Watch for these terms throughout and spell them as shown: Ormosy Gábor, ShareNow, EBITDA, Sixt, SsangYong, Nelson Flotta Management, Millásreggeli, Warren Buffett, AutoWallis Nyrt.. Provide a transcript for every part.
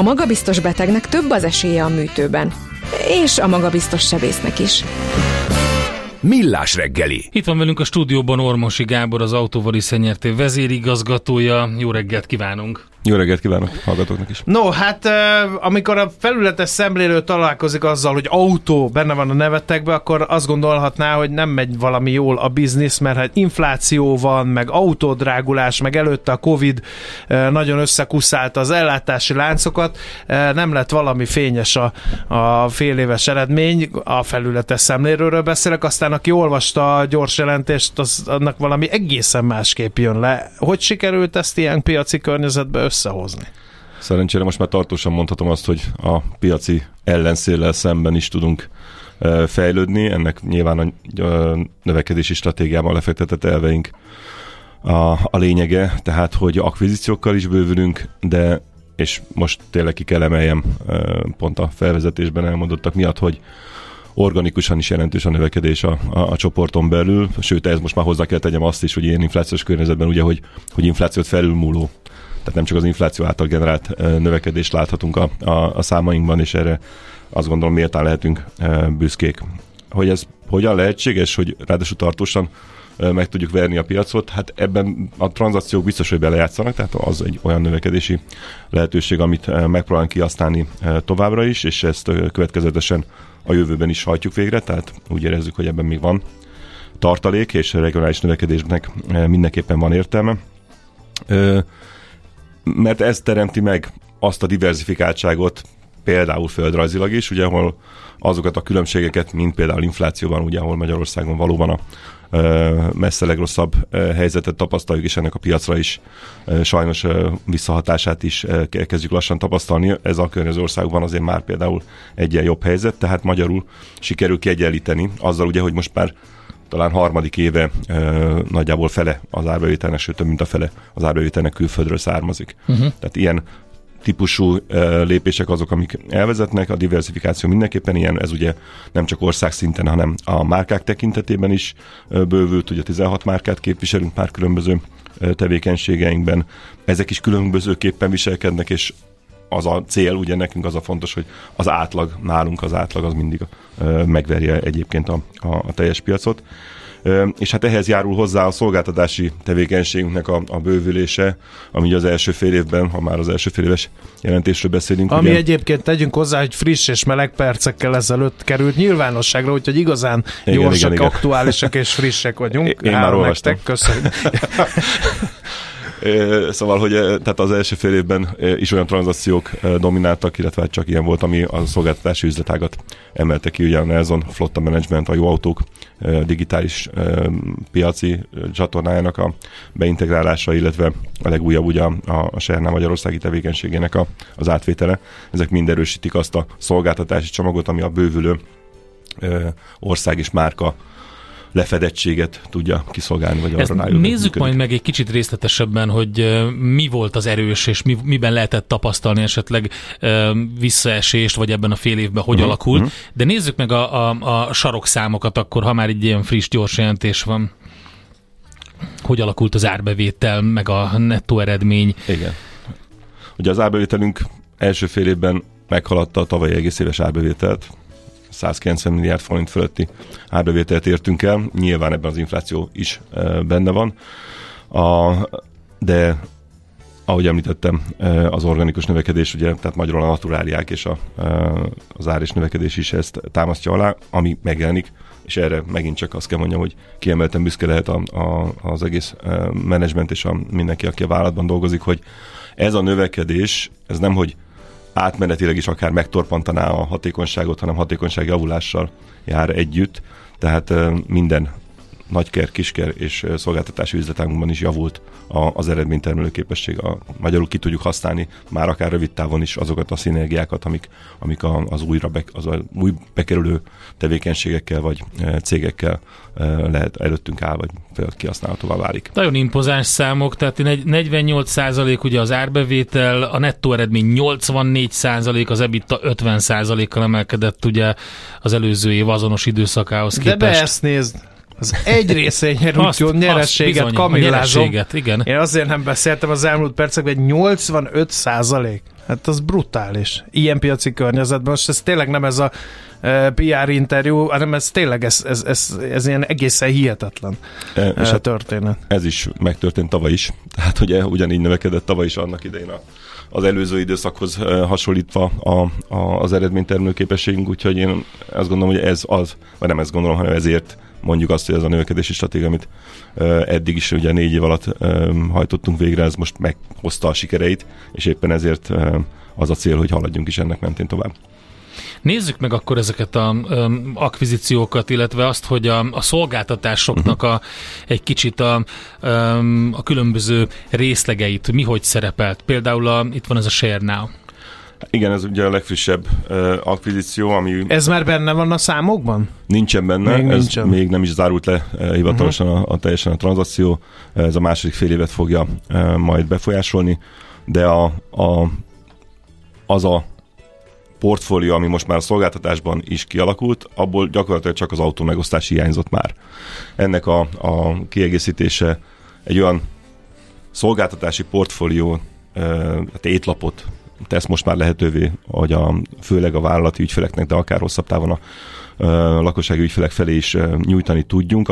A magabiztos betegnek több az esélye a műtőben. És a magabiztos sebésznek is. Millás reggeli. Itt van velünk a stúdióban Ormosy Gábor, az AutoWallis Nyrt. Vezérigazgatója. Jó reggelt kívánunk! Jó reggelt kívánok, hallgatóknak is. No, hát amikor a felületes szemlélő találkozik azzal, hogy autó benne van a nevetekben, akkor azt gondolhatná, hogy nem megy valami jól a biznisz, mert hát infláció van, meg autódrágulás, meg előtte a Covid nagyon összekuszálta az ellátási láncokat, nem lett valami fényes a fél éves eredmény, a felületes szemlélőről beszélek, aztán aki olvasta a gyors jelentést, annak valami egészen másképp jön le. Hogy sikerült ezt ilyen piaci környezetbe összehozni? Szerencsére most már tartósan mondhatom azt, hogy a piaci ellenszéllel szemben is tudunk fejlődni. Ennek nyilván a növekedési stratégiában lefektetett elveink a lényege, tehát hogy akvizíciókkal is bővülünk, de és most tényleg ki kell emeljem pont a felvezetésben elmondottak miatt, hogy organikusan is jelentős a növekedés a csoporton belül, sőt ez most már hozzá kell tegyem azt is, hogy ilyen inflációs környezetben ugye, hogy inflációt felülmúló. Tehát nem csak az infláció által generált növekedést láthatunk a számainkban, és erre azt gondolom méltán lehetünk büszkék. Hogy ez hogyan lehetséges, hogy ráadásul tartósan meg tudjuk verni a piacot, hát ebben a tranzakciók biztos, hogy belejátszanak, tehát az egy olyan növekedési lehetőség, amit megpróbálunk kihasználni továbbra is, és ezt következetesen a jövőben is hajtjuk végre, tehát úgy érezzük, hogy ebben még van tartalék, és a regionális növekedésnek mindenképpen van értelme. Mert ez teremti meg azt a diverzifikáltságot, például földrajzilag is, ugye, ahol azokat a különbségeket, mint például inflációban, ugye, ahol Magyarországon valóban a messze legrosszabb helyzetet tapasztaljuk, és ennek a piacra is sajnos visszahatását is kezdjük lassan tapasztalni. Ez a környező országban azért már például egy ilyen jobb helyzet, tehát magyarul sikerül kiegyenlíteni azzal, ugye, hogy most már talán harmadik éve nagyjából fele az árbevételnek, sőt több mint a fele az árbevételnek külföldről származik. Tehát ilyen típusú lépések azok, amik elvezetnek, a diversifikáció mindenképpen ilyen, ez ugye nem csak ország szinten, hanem a márkák tekintetében is bővült, ugye 16 márkát képviselünk már különböző tevékenységeinkben. Ezek is különbözőképpen viselkednek, és az a cél, ugye nekünk az a fontos, hogy az átlag, nálunk az átlag az mindig megverje egyébként a teljes piacot. És hát ehhez járul hozzá a szolgáltatási tevékenységünknek a bővülése, ami az első fél évben, ha már az első fél éves jelentésről beszélünk. Ami ugye, egyébként tegyünk hozzá, hogy friss és meleg percekkel ezelőtt került nyilvánosságra, úgyhogy igazán gyorsak, aktuálisak és frissek vagyunk. Én már olvastam. Köszönöm. Szóval, hogy tehát az első fél évben is olyan tranzakciók domináltak, illetve csak ilyen volt, ami a szolgáltatási üzletágat emelte ki, ugye a Nelson Flotta Management, a jó autók digitális piaci csatornájának a beintegrálása, illetve a legújabb ugye a ShareNow magyarországi tevékenységének az átvétele. Ezek mind erősítik azt a szolgáltatási csomagot, ami a bővülő ország és márka lefedettséget tudja kiszolgálni, vagy arra rájövő. Nézzük majd meg egy kicsit részletesebben, hogy mi volt az erős, és miben lehetett tapasztalni esetleg visszaesést, vagy ebben a fél évben hogy alakult. De nézzük meg a sarokszámokat akkor, ha már egy ilyen friss, gyors jelentés van. Hogy alakult az árbevétel, meg a nettó eredmény? Igen. Ugye az árbevételünk első fél évben meghaladta a tavalyi egész éves árbevételt. 190 milliárd forint fölötti árbevételt értünk el. Nyilván ebben az infláció is benne van. De ahogy említettem, az organikus növekedés, ugye, tehát magyarul a naturáliák és az ár és növekedés is ezt támasztja alá, ami megjelenik, és erre megint csak azt kell mondjam, hogy kiemelten büszke lehet az egész menedzsment és mindenki, aki a vállalatban dolgozik, hogy ez a növekedés, ez nem, hogy átmenetileg is akár megtorpantaná a hatékonyságot, hanem hatékonyság javulással jár együtt, tehát minden nagyker, kisker és szolgáltatási üzletágunkban is javult az eredménytermelő képesség. Magyarul ki tudjuk használni már akár rövid távon is azokat a szinergiákat, amik az új bekerülő tevékenységekkel vagy cégekkel lehet előttünk áll, vagy kihasználhatóvá válik. Nagyon impozáns számok, tehát 48% ugye az árbevétel, a nettó eredmény 84%, az EBITDA 50%-kal emelkedett ugye az előző év azonos időszakához képest. De be ezt nézd! Az egy részén rúgjon nyerességet, kamillázom. Igen. Én azért nem beszéltem az elmúlt percekben, hogy 85%. Hát az brutális. Ilyen piaci környezetben. Most ez tényleg nem ez a PR interjú, hanem ez tényleg ez ilyen egészen hihetetlen történet. Ez is megtörtént tavaly is. Tehát ugye ugyanígy növekedett tavaly is annak idején az előző időszakhoz hasonlítva az eredménytermelő képességünk, úgyhogy én azt gondolom, hogy ez az, vagy nem ezt gondolom, hanem ezért mondjuk azt, hogy ez a növekedési stratégia, amit eddig is ugye 4 év alatt hajtottunk végre, ez most meghozta a sikereit, és éppen ezért az a cél, hogy haladjunk is ennek mentén tovább. Nézzük meg akkor ezeket az akvizíciókat, illetve azt, hogy a szolgáltatásoknak egy kicsit a különböző részlegeit mihogy szerepelt. Például itt van ez a ShareNow. Igen, ez ugye a legfrissebb akvizíció, ami... Ez már benne van a számokban? Nincsen benne, nincsen. Még nem is zárult le hivatalosan teljesen a tranzakció. Ez a második fél évet fogja majd befolyásolni, de az a portfólió, ami most már a szolgáltatásban is kialakult, abból gyakorlatilag csak az autó megosztás hiányzott már. Ennek a kiegészítése egy olyan szolgáltatási portfólió, étlapot tesz most már lehetővé, hogy főleg a vállalati ügyfeleknek, de akár hosszabb távon a lakossági ügyfelek felé is nyújtani tudjunk,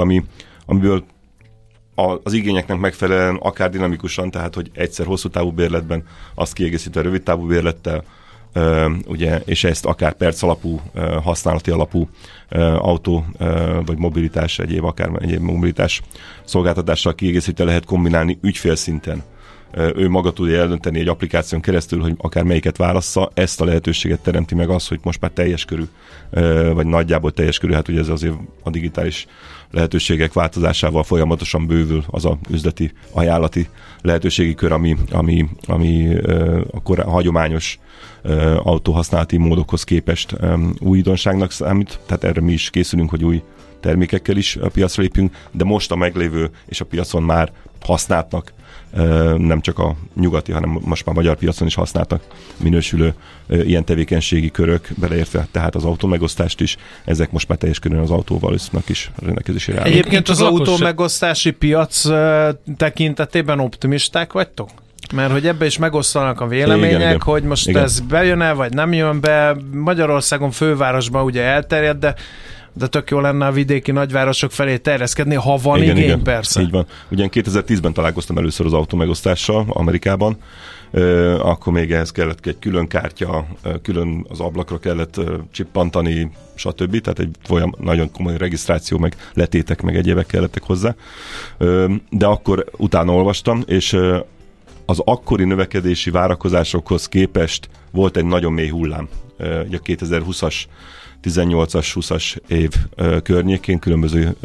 amiből az igényeknek megfelelően akár dinamikusan, tehát hogy egyszer hosszú távú bérletben, azt kiegészítve rövid távú bérlettel, ugye, és ezt akár perc alapú, használati alapú autó vagy mobilitás, akár egyéb mobilitás szolgáltatással kiegészítve lehet kombinálni ügyfélszinten. Ő maga tudja eldönteni egy applikáción keresztül, hogy akár melyiket válassza, ezt a lehetőséget teremti meg az, hogy most már teljes körű, vagy nagyjából teljes körű, hát ugye ez azért a digitális lehetőségek változásával folyamatosan bővül az a üzleti, ajánlati lehetőségi kör, ami a hagyományos autóhasználati módokhoz képest újdonságnak számít, tehát erre mi is készülünk, hogy új termékekkel is a piacra lépünk, de most a meglévő és a piacon már használtnak, nem csak a nyugati, hanem most már magyar piacon is használtak minősülő ilyen tevékenységi körök, beleértve tehát az autómegosztást is, ezek most már teljes körülön az AutoWallisnak is rendelkezésére állnak. Egyébként az autómegosztási piac tekintetében optimisták vagytok? Mert hogy ebbe is megosztanak a vélemények, igen. hogy most igen. ez bejön-e, vagy nem jön be. Magyarországon fővárosban ugye elterjed, de tök jó lenne a vidéki nagyvárosok felé terjeszkedni, ha van igény, persze. Így van. Ugyan 2010-ben találkoztam először az autómegosztással Amerikában, akkor még ehhez kellett egy külön kártya, külön az ablakra kellett csippantani, stb. Tehát egy nagyon komoly regisztráció, meg letétek, meg egyébek kellettek hozzá. De akkor utána olvastam, és az akkori növekedési várakozásokhoz képest volt egy nagyon mély hullám. Ugye a 2020-as 18-as, 20-as év környékén, különböző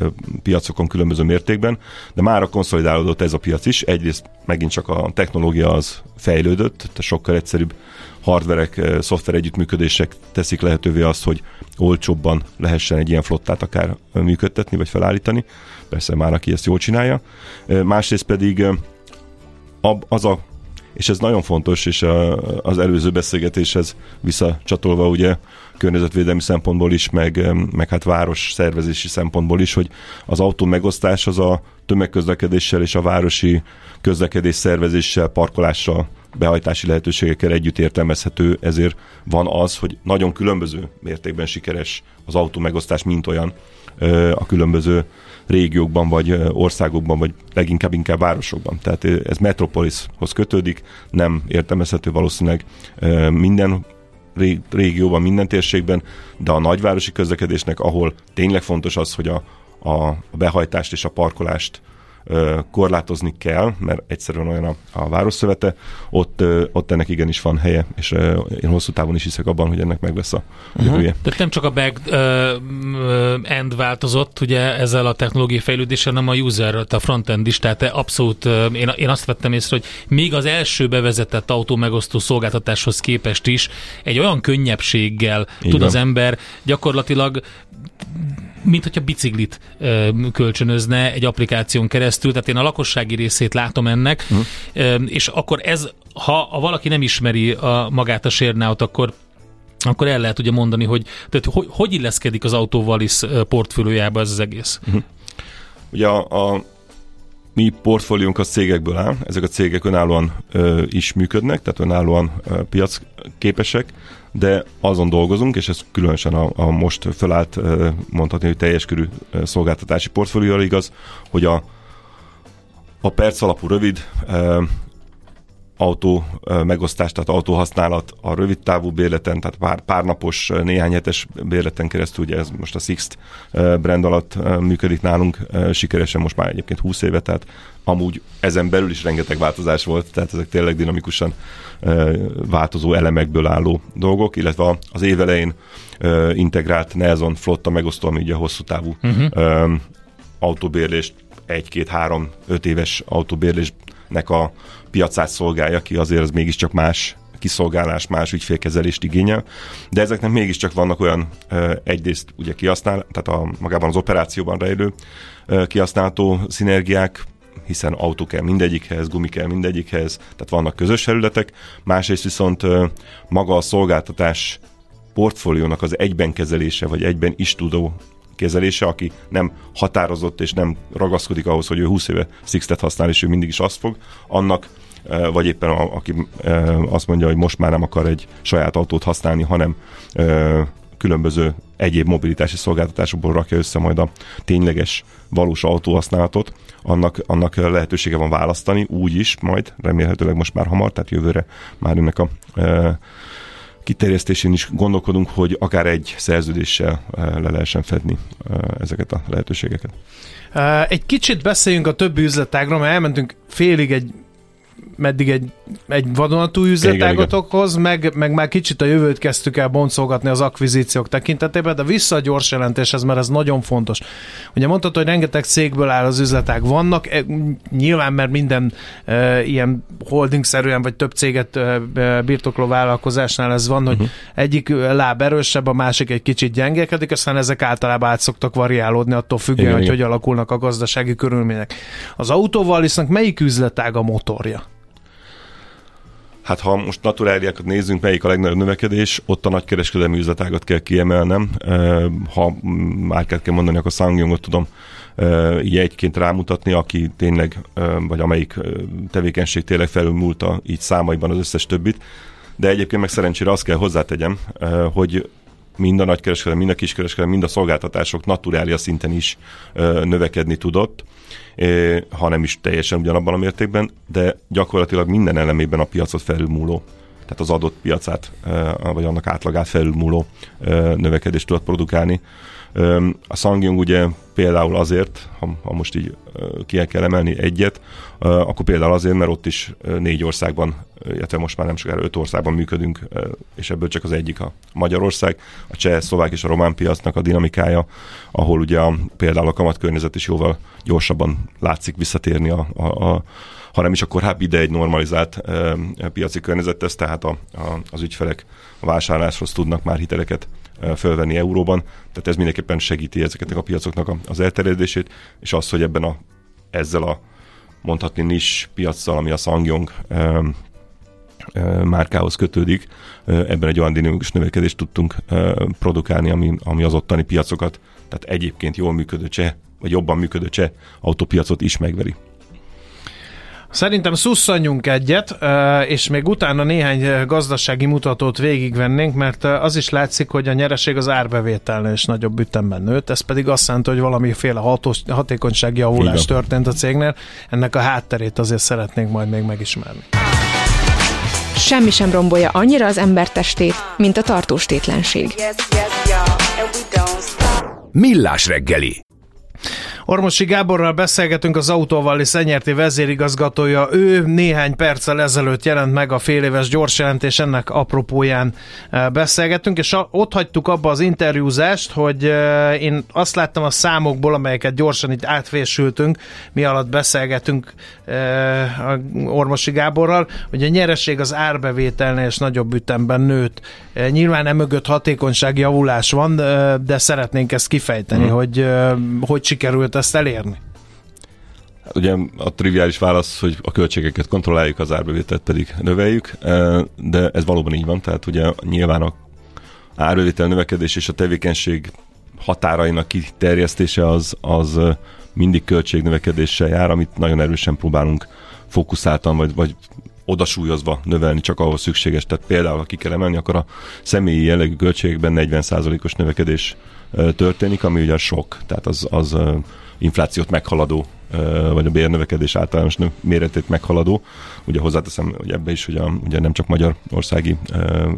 piacokon, különböző mértékben, de mára konszolidálódott ez a piac is. Egyrészt megint csak a technológia az fejlődött, tehát sokkal egyszerűbb hardverek, szoftver együttműködések teszik lehetővé azt, hogy olcsóbban lehessen egy ilyen flottát akár működtetni, vagy felállítani. Persze már aki ezt jól csinálja. Másrészt pedig és ez nagyon fontos, és az előző beszélgetéshez visszacsatolva ugye környezetvédelmi szempontból is, meg hát város szervezési szempontból is, hogy az autó megosztás az a tömegközlekedéssel és a városi közlekedés szervezéssel, parkolással, behajtási lehetőségekkel együtt értelmezhető, ezért van az, hogy nagyon különböző mértékben sikeres az autó megosztás, mint olyan a különböző régiókban, vagy országokban, vagy leginkább városokban. Tehát ez metropoliszhoz kötődik, nem értelmezhető valószínűleg minden régióban, minden térségben, de a nagyvárosi közlekedésnek, ahol tényleg fontos az, hogy a behajtást és a parkolást korlátozni kell, mert egyszerűen olyan a városszövete, ott ennek igenis van helye, és én hosszú távon is hiszek abban, hogy ennek meg lesz a jövője. Tehát nem csak a back-end változott ugye ezzel a technológiai fejlődéssel, hanem a user, a front-end is, tehát abszolút én azt vettem észre, hogy még az első bevezetett autómegosztó szolgáltatáshoz képest is egy olyan könnyebbséggel tud az ember gyakorlatilag, mint hogyha biciklit kölcsönözne egy applikáción keresztül, tehát én a lakossági részét látom ennek, és akkor ez, ha valaki nem ismeri magát a ShareNow-t, akkor el lehet ugye mondani, hogy tehát hogy illeszkedik az AutoWallis portfóliójába ez az egész. Ugye a mi portfóliónk a cégekből áll, ezek a cégek önállóan is működnek, tehát önállóan piacképesek, de azon dolgozunk, és ez különösen a most fölállt, mondhatni, hogy teljes körű szolgáltatási portfólióra igaz, hogy a perc alapú rövid autó megosztás, tehát autóhasználat a rövid távú bérleten, tehát párnapos, néhány hetes bérleten keresztül, ugye ez most a Sixt brand alatt működik nálunk sikeresen most már egyébként 20 éve, tehát amúgy ezen belül is rengeteg változás volt, tehát ezek tényleg dinamikusan változó elemekből álló dolgok, illetve az év elején integrált Nelson Flotta megosztó, ami ugye a hosszú távú autóbérlést, 1-2-3-5 éves autóbérlésnek a piacát szolgálja ki, azért az mégiscsak más kiszolgálás, más ügyfélkezelést igényel, de ezeknek mégiscsak vannak olyan egyrészt ugye kihasznál, tehát magában az operációban rejlő kihasználható szinergiák, hiszen autó kell mindegyikhez, gumi kell mindegyikhez, tehát vannak közös területek, másrészt viszont maga a szolgáltatás portfóliónak az egyben kezelése, vagy egyben is tudó kezelése, aki nem határozott és nem ragaszkodik ahhoz, hogy ő 20 éve Sixtet használ, és ő mindig is azt fog, annak, vagy éppen aki azt mondja, hogy most már nem akar egy saját autót használni, hanem különböző egyéb mobilitási szolgáltatásokból rakja össze majd a tényleges, valós autóhasználatot, annak lehetősége van választani, úgy is majd, remélhetőleg most már hamar, tehát jövőre már ennek a kiterjesztésén is gondolkodunk, hogy akár egy szerződéssel le lehessen fedni ezeket a lehetőségeket. Egy kicsit beszéljünk a többi üzletágról, mert elmentünk félig egy vadonatúj üzletágatokhoz, meg már kicsit a jövőt kezdtük el boncolgatni az akvizíciók tekintetében, de vissza a gyors jelentéshez, mert ez nagyon fontos. Ugye mondtad, hogy rengeteg cégből áll az üzletág. Vannak, nyilván mert minden ilyen holdingszerűen, vagy több céget birtokló vállalkozásnál ez van, hogy egyik láb erősebb, a másik egy kicsit gyengélkedik, aztán ezek általában át szoktak variálódni attól függően, hogy alakulnak a gazdasági körülmények. Az AutoWallisnak melyik üzletág a motorja? Hát ha most naturáliákat nézzünk, melyik a legnagyobb növekedés, ott a nagykereskedelmi üzletágat kell kiemelnem. Ha márkát kell mondani, akkor SsangYongot tudom így egyként rámutatni, aki tényleg, vagy amelyik tevékenység tényleg felülmúlta így számaiban az összes többit. De egyébként meg szerencsére azt kell hozzátegyem, hogy mind a nagykereskedelem, mind a kiskereskedelem, mind a szolgáltatások naturália szinten is növekedni tudott, ha nem is teljesen ugyanabban a mértékben, de gyakorlatilag minden elemében a piacot felülmúló, tehát az adott piacát, vagy annak átlagát felülmúló növekedést tudott produkálni. A SsangYong ugye például azért, ha most így ki kell emelni egyet, akkor például azért, mert ott is 4 országban, illetve most már nem sokára 5 országban működünk, és ebből csak az egyik a Magyarország, a cseh, szlovák és a román piacnak a dinamikája, ahol ugye például a kamatkörnyezet is jóval gyorsabban látszik visszatérni ha nem is, akkor ide egy normalizált piaci környezet, ez tehát az ügyfelek a vásárláshoz tudnak már hiteleket fölvenni euróban, tehát ez mindenképpen segíti ezeknek a piacoknak az elterjedését, és az, hogy ebben ezzel a mondhatni nis piaccal, ami a SsangYong márkához kötődik, ebben egy olyan dinamikus növekedést tudtunk produkálni, ami az ottani piacokat, tehát egyébként jól működő cseh, vagy jobban működő cseh autópiacot is megveri. Szerintem szusszanjunk egyet, és még utána néhány gazdasági mutatót végigvennénk, mert az is látszik, hogy a nyereség az árbevételnél is nagyobb ütemben nőtt, ez pedig azt jelenti, hogy valamiféle hatékonysági javulás történt a cégnél. Ennek a hátterét azért szeretnénk majd még megismerni. Semmi sem rombolja annyira az embertestét, mint a tartós tétlenség. Millás reggeli. Ormosy Gáborral beszélgetünk, az AutoWallis Nyrt. Vezérigazgatója. Ő néhány perccel ezelőtt jelent meg a féléves gyors jelentés, ennek apropóján beszélgetünk, és ott hagytuk abba az interjúzást, hogy én azt láttam a számokból, amelyeket gyorsan itt átfésültünk, mi alatt beszélgetünk Ormosy Gáborral, hogy a nyereség az árbevételnél és nagyobb ütemben nőtt. Nyilván emögött hatékonyságjavulás van, de szeretnénk ezt kifejteni, hogy sikerült ezt elérni? Hát ugye a triviális válasz, hogy a költségeket kontrolláljuk, az árbevételt pedig növeljük, de ez valóban így van, tehát ugye nyilván a árbevétel növekedés és a tevékenység határainak kiterjesztése az mindig költségnövekedéssel jár, amit nagyon erősen próbálunk fókuszáltan vagy odasúlyozva növelni, csak ahol szükséges. Tehát például, ha ki kell emelni, akkor a személyi jellegű költségekben 40%-os növekedés történik, ami ugye sok, tehát az inflációt meghaladó, vagy a bérnövekedés általános méretét meghaladó. Ugye hozzáteszem, hogy ebbe is ugye nem csak magyarországi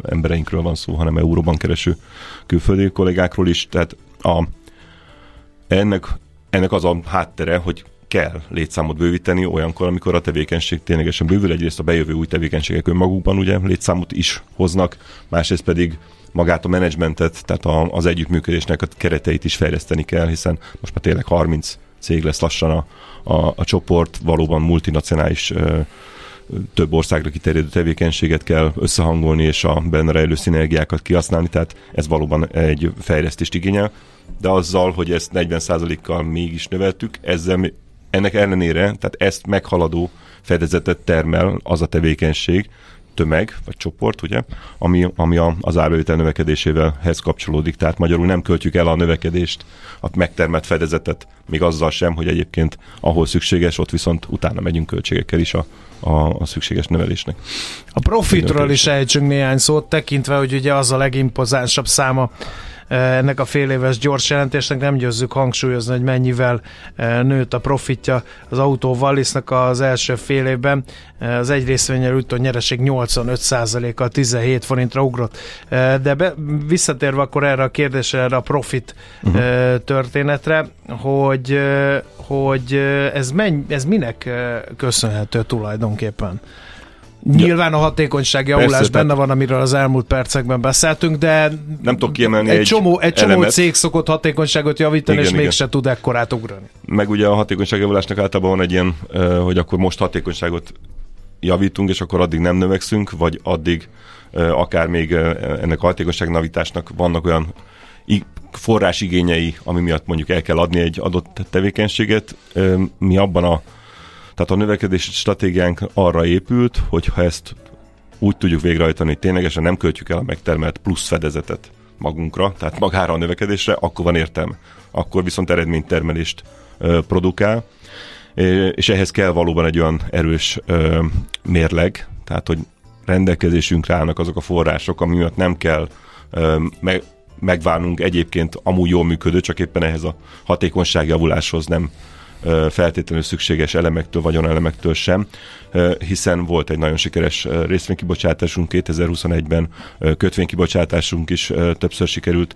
embereinkről van szó, hanem euróban kereső külföldi kollégákról is. Tehát ennek az a háttere, hogy kell létszámot bővíteni olyankor, amikor a tevékenység ténylegesen bővül. Egyrészt a bejövő új tevékenységek önmagukban ugye létszámot is hoznak, másrészt pedig magát a menedzsmentet, tehát az együttműködésnek a kereteit is fejleszteni kell, hiszen most már tényleg 30 cég lesz lassan a csoport, valóban multinacionális több országra kiterjedő tevékenységet kell összehangolni, és a benne rejlő szinergiákat kihasználni, tehát ez valóban egy fejlesztést igényel, de azzal, hogy ezt 40%-kal mégis növeltük, ezzel ennek ellenére, tehát ezt meghaladó fedezetet termel az a tevékenység, tömeg, vagy csoport, ugye, ami az árbevétel növekedésévelhez kapcsolódik. Tehát magyarul nem költjük el a növekedést, a megtermelt fedezetet, még azzal sem, hogy egyébként ahol szükséges, ott viszont utána megyünk költségekkel is a szükséges növelésnek. A profitról is ejtsünk néhány szót, tekintve, hogy ugye az a legimpozánsabb száma ennek a féléves gyors jelentésnek, nem győzzük hangsúlyozni, hogy mennyivel nőtt a profitja az AutoWallisnak az első fél évben. Az egy részvényel jutó nyereség 85%-a 17 forintra ugrott. De visszatérve akkor erre a kérdésre, erre a profit történetre, hogy ez minek köszönhető tulajdonképpen? Nyilván a hatékonyság javulás persze, benne van, amiről az elmúlt percekben beszéltünk, de nem tudok kiemelni egy csomó cég szokott hatékonyságot javítani, igen, és mégse tud ekkorát ugrani. Meg ugye a hatékonyság javulásnak általában van egy ilyen, hogy akkor most hatékonyságot javítunk, és akkor addig nem növekszünk, vagy addig akár még ennek a hatékonyságnavításnak vannak olyan forrásigényei, ami miatt mondjuk el kell adni egy adott tevékenységet. Mi abban Tehát a növekedési stratégiánk arra épült, hogy ha ezt úgy tudjuk végrehajtani, hogy ténylegesen nem költjük el a megtermelt plusz fedezetet magunkra, tehát magára a növekedésre, akkor van értelme. Akkor viszont eredménytermelést produkál, és ehhez kell valóban egy olyan erős mérleg, tehát hogy rendelkezésünkre állnak azok a források, ami miatt nem kell megvárnunk egyébként amúgy jól működő, csak éppen ehhez a hatékonyságjavuláshoz nem feltétlenül szükséges elemektől, vagyonelemektől sem, hiszen volt egy nagyon sikeres részvénykibocsátásunk 2021-ben, kötvénykibocsátásunk is többször sikerült,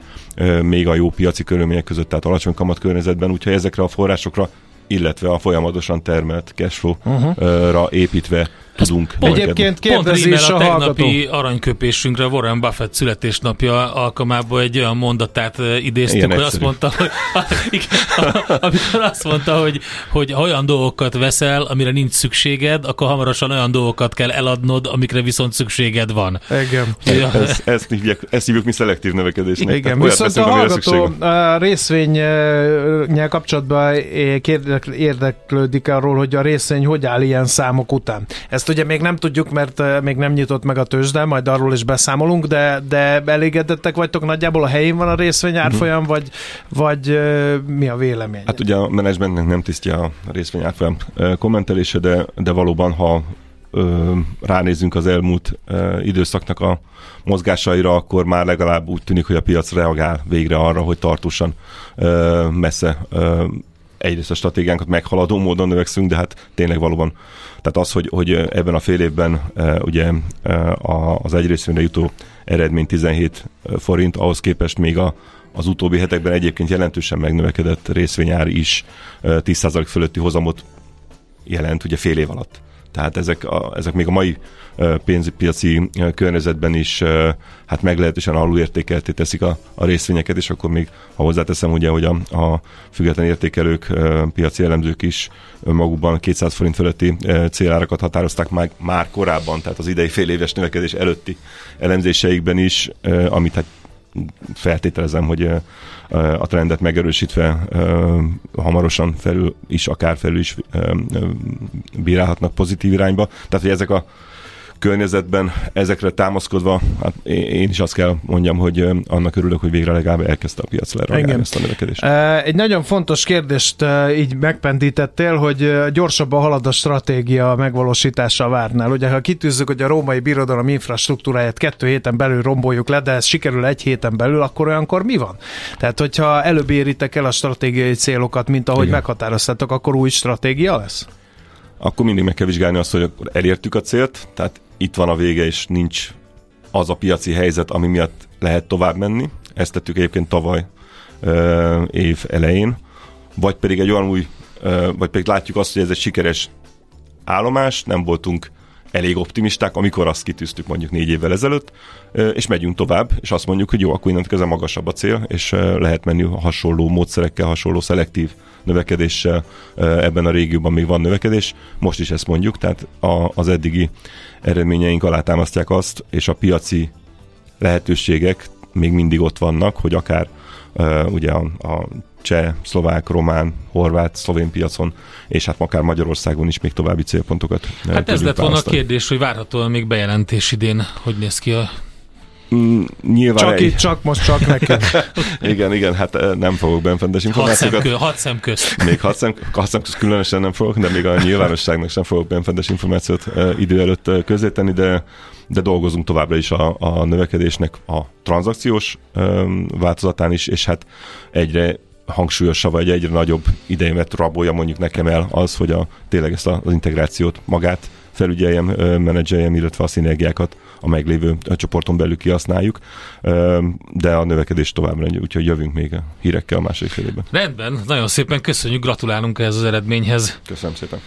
még a jó piaci körülmények között, tehát alacsony kamatkörnyezetben, úgyhogy ezekre a forrásokra, illetve a folyamatosan termelt cashflow-ra építve tudunk. Egyébként kérdezi is a hallgató. Tegnapi aranyköpésünkre Warren Buffett születésnapja alkalmából egy olyan mondatát idéztük, hogy azt mondta, hogy ha olyan dolgokat veszel, amire nincs szükséged, akkor hamarosan olyan dolgokat kell eladnod, amikre viszont szükséged van. Igen. Ja. Ezt hívjuk mi szelektív növekedésnek. Igen, viszont a hallgató részvénnyel kapcsolatban érdeklődik arról, hogy a részvény hogy áll ilyen számok után. Ezt ugye még nem tudjuk, mert még nem nyitott meg a tőzsde, majd arról is beszámolunk, de elégedettek vagytok, nagyjából a helyén van a részvény árfolyam, vagy mi a vélemény? Hát ugye a menedzsmentnek nem tisztja a részvény árfolyam kommentelése, de valóban, ha ránézünk az elmúlt időszaknak a mozgásaira, akkor már legalább úgy tűnik, hogy a piac reagál végre arra, hogy tartósan messze egyrészt a stratégiánkat meghaladó módon növekszünk, de hát tényleg valóban. Tehát az, hogy ebben a fél évben ugye az egy részvényre jutó eredmény 17 forint, ahhoz képest még az utóbbi hetekben egyébként jelentősen megnövekedett részvényár is 10% fölötti hozamot jelent ugye fél év alatt. Tehát ezek még a mai pénzpiaci környezetben is hát meglehetősen alulértékelté teszik a részvényeket, és akkor még, ha hozzáteszem, ugye, hogy a független értékelők, piaci elemzők is magukban 200 forint fölötti célárakat határozták meg már korábban, tehát az idei fél éves növekedés előtti elemzéseikben is, amit hát feltételezem, hogy a trendet megerősítve hamarosan felül is, akár felül is bírálhatnak pozitív irányba. Tehát, hogy ezek a környezetben. Ezekre támaszkodva, hát én is azt kell mondjam, hogy annak örülök, hogy végre legalább elkezdte a piac leragálni ezt a növekedést. Egy nagyon fontos kérdést így megpendítettél, hogy gyorsabban halad a stratégia megvalósítása várnál. Ugye, ha kitűzzük, hogy a római birodalom infrastruktúráját 2 héten belül romboljuk le, de ez sikerül 1 héten belül, akkor olyankor mi van? Tehát, hogyha előbb éritek el a stratégiai célokat, mint ahogy meghatároztátok, akkor új stratégia lesz? Akkor mindig meg kell vizsgálni azt, hogy elértük a célt, tehát itt van a vége, és nincs az a piaci helyzet, ami miatt lehet tovább menni. Ezt tettük egyébként tavaly év elején. Vagy pedig egy olyan új, vagy pedig látjuk azt, hogy ez egy sikeres állomás, nem voltunk elég optimisták, amikor azt kitűztük mondjuk 4 évvel ezelőtt, és megyünk tovább, és azt mondjuk, hogy jó, akkor innentől magasabb a cél, és lehet menni hasonló módszerekkel, hasonló szelektív növekedéssel, ebben a régióban még van növekedés, most is ezt mondjuk, tehát az eddigi eredményeink alátámasztják azt, és a piaci lehetőségek még mindig ott vannak, hogy akár ugye a cseh, szlovák, román, horvát, szlovén piacon, és hát akár Magyarországon is még további célpontokat. Hát ez lett volna a kérdés, hogy várhatóan még bejelentés idén, hogy néz ki a... Nyilván csak így, csak most, csak neked. igen, hát nem fogok benfentes információkat. 6 szem közt. Még 6 szem közt különösen nem fogok, de még a nyilvánosságnak sem fogok benfentes információt idő előtt közzétenni, de dolgozunk továbbra is a növekedésnek a tranzakciós változatán is, és hát egyre hangsúlyosabb, vagy egyre nagyobb idejemet rabolja mondjuk nekem el az, hogy tényleg ezt az integrációt magát felügyeljem, menedzseljem, illetve a szinergiákat a meglévő csoporton belül kihasználjuk, de a növekedés továbbra, úgyhogy jövünk még a hírekkel a második felében. Rendben, nagyon szépen köszönjük, gratulálunk ehhez az eredményhez. Köszönöm szépen.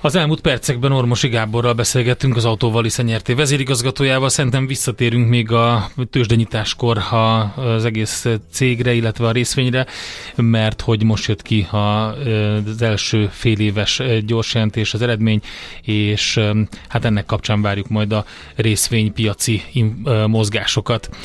Az elmúlt percekben Ormosy Gáborral beszélgettünk, az AutoWallis Nyrt. Vezérigazgatójával. Szerintem visszatérünk még a tőzsdenyításkor az egész cégre, illetve a részvényre, mert hogy most jött ki az első féléves gyorsjelentés, az eredmény, és hát ennek kapcsán várjuk majd a részvénypiaci mozgásokat.